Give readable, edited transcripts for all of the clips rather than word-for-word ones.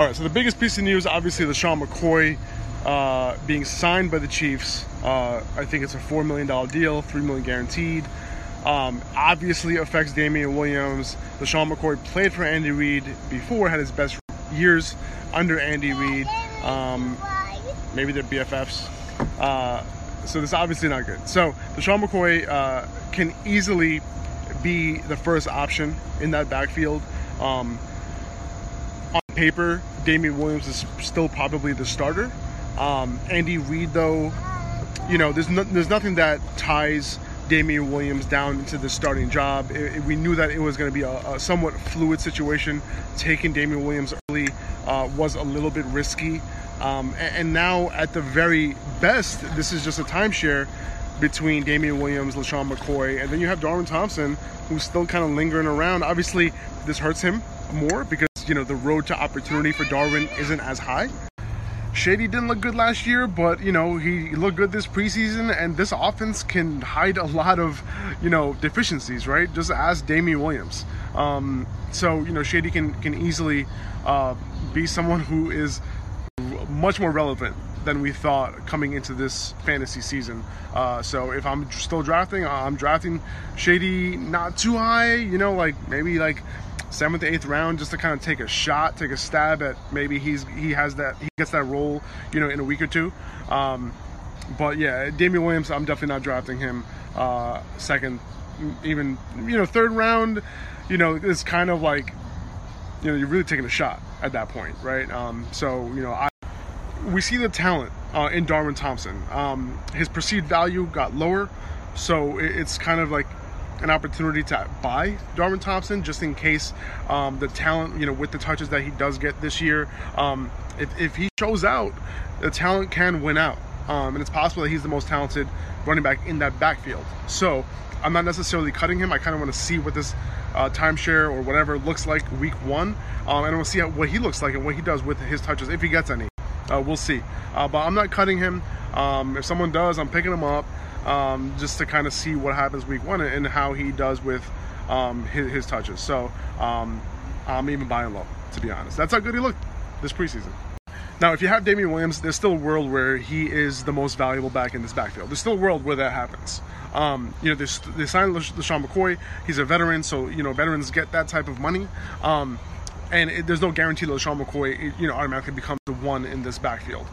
All right, so the biggest piece of news, obviously, LeSean McCoy being signed by the Chiefs. I think it's a $4 million deal, $3 million guaranteed. Obviously affects Damian Williams. LeSean McCoy played for Andy Reid before, had his best years under Andy Reid. Maybe they're BFFs. So this is obviously not good. So LeSean McCoy can easily be the first option in that backfield. On paper, Damian Williams is still probably the starter. Andy Reid, though, you know, there's nothing that ties Damian Williams down into the starting job. We knew that it was going to be a somewhat fluid situation. Taking Damian Williams early was a little bit risky. And now, at the very best, this is just a timeshare between Damian Williams, LeSean McCoy, and then you have Darwin Thompson, who's still kind of lingering around. Obviously, this hurts him more because, you know, the road to opportunity for Darwin isn't as high. Shady didn't look good last year, but, you know, he looked good this preseason, and this offense can hide a lot of, you know, deficiencies, right? Just ask Damian Williams. So, you know, Shady can easily be someone who is much more relevant than we thought coming into this fantasy season. So if I'm still drafting, I'm drafting Shady not too high, you know, like maybe like 7th, 8th round, just to kind of take a shot, take a stab at maybe he gets that role, you know, in a week or two. But yeah, Damian Williams, I'm definitely not drafting him 2nd, even, you know, 3rd round. You know, it's kind of like, you know, you're really taking a shot at that point, right? So, you know, we see the talent in Darwin Thompson. His perceived value got lower, so it's kind of like an opportunity to buy Darwin Thompson just in case the talent, you know, with the touches that he does get this year, if he shows out, the talent can win out. And it's possible that he's the most talented running back in that backfield. So I'm not necessarily cutting him. I kind of want to see what this timeshare or whatever looks like week 1. And we'll see what he looks like and what he does with his touches, if he gets any. We'll see. But I'm not cutting him. If someone does, I'm picking him up just to kind of see what happens week 1 and how he does with his touches. So I'm even buying low, to be honest. That's how good he looked this preseason. Now, if you have Damian Williams, there's still a world where he is the most valuable back in this backfield. There's still a world where that happens. You know, they signed LeSean McCoy. He's a veteran, so, you know, veterans get that type of money. And there's no guarantee that LeSean McCoy, you know, automatically becomes the one in this backfield.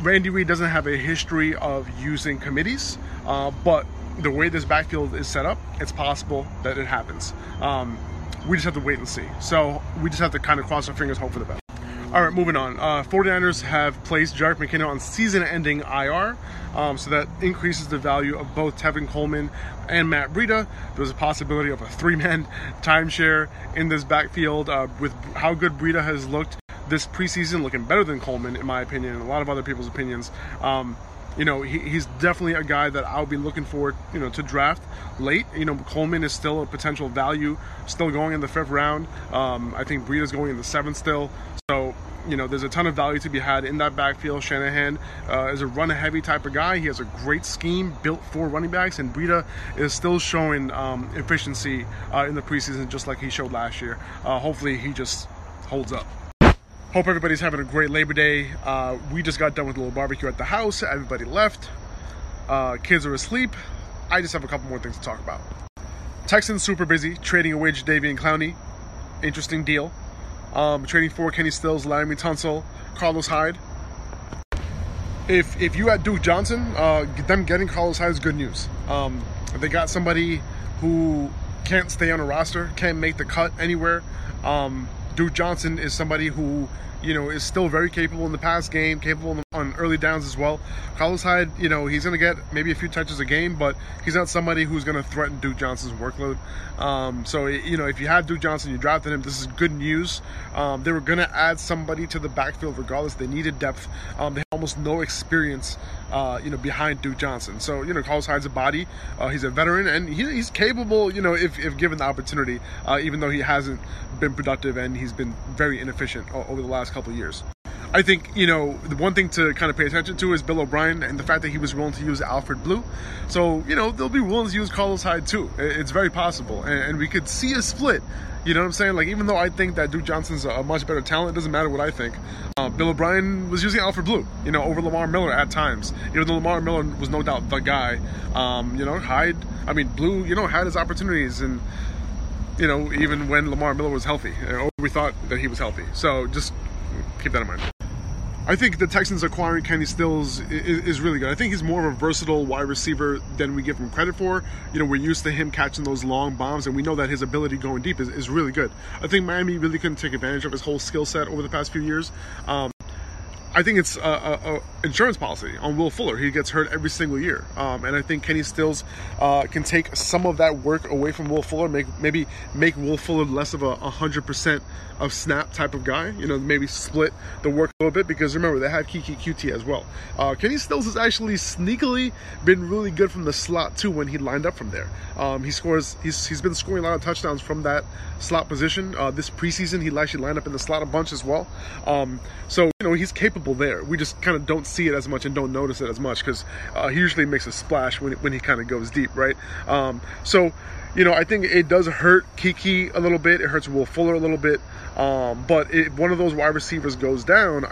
Randy Reid doesn't have a history of using committees, but the way this backfield is set up, it's possible that it happens. We just have to wait and see. So we just have to kind of cross our fingers, hope for the best. All right, moving on. 49ers have placed Jared McKinnon on season-ending IR, so that increases the value of both Tevin Coleman and Matt Breida. There's a possibility of a 3-man timeshare in this backfield with how good Breida has looked this preseason, looking better than Coleman, in my opinion, and a lot of other people's opinions. You know, he's definitely a guy that I'll be looking forward, you know, to draft late. You know, Coleman is still a potential value, still going in the 5th round. I think Breida's going in the 7th still. So, you know, there's a ton of value to be had in that backfield. Shanahan is a run-heavy type of guy. He has a great scheme built for running backs, and Breida is still showing efficiency in the preseason, just like he showed last year. Hopefully he just holds up. Hope everybody's having a great Labor Day. We just got done with a little barbecue at the house. Everybody left. Kids are asleep. I just have a couple more things to talk about. Texans super busy, trading away Jadeveon Clowney. Interesting deal. Trading for Kenny Stills, Laremy Tunsil, Carlos Hyde. If you had Duke Johnson, them getting Carlos Hyde is good news. They got somebody who can't stay on a roster, can't make the cut anywhere. Duke Johnson is somebody who, you know, is still very capable in the pass game, capable on early downs as well. Carlos Hyde, you know, he's going to get maybe a few touches a game, but he's not somebody who's going to threaten Duke Johnson's workload. So, you know, if you have Duke Johnson, you drafted him, this is good news. They were going to add somebody to the backfield regardless. They needed depth. They had almost no experience, you know, behind Duke Johnson. So, you know, Carlos Hyde's a body. He's a veteran, and he's capable, you know, if given the opportunity, even though he hasn't been productive and he's been very inefficient over the last couple of years. I think, you know, the one thing to kind of pay attention to is Bill O'Brien and the fact that he was willing to use Alfred Blue. So, you know, they'll be willing to use Carlos Hyde too. It's very possible. And we could see a split. You know what I'm saying? Like, even though I think that Duke Johnson's a much better talent, it doesn't matter what I think. Bill O'Brien was using Alfred Blue, you know, over Lamar Miller at times. Even though Lamar Miller was no doubt the guy. You know, Hyde, I mean, Blue, you know, had his opportunities. And, you know, even when Lamar Miller was healthy, or we thought that he was healthy. So just keep that in mind. I think the Texans acquiring Kenny Stills is really good. I think he's more of a versatile wide receiver than we give him credit for. You know, we're used to him catching those long bombs, and we know that his ability going deep is really good. I think Miami really couldn't take advantage of his whole skill set over the past few years. I think it's a insurance policy on Will Fuller. He gets hurt every single year. And I think Kenny Stills can take some of that work away from Will Fuller, maybe make Will Fuller less of a 100% of snap type of guy. You know, maybe split the work a little bit, because remember, they have Keke Coutee as well. Kenny Stills has actually sneakily been really good from the slot too when he lined up from there. He scores. He's been scoring a lot of touchdowns from that slot position. This preseason, he actually lined up in the slot a bunch as well. So, you know, he's capable there. We just kind of don't see it as much and don't notice it as much, because he usually makes a splash when he kind of goes deep, right? So, you know, I think it does hurt Keke a little bit. It hurts Will Fuller a little bit. But if one of those wide receivers goes down,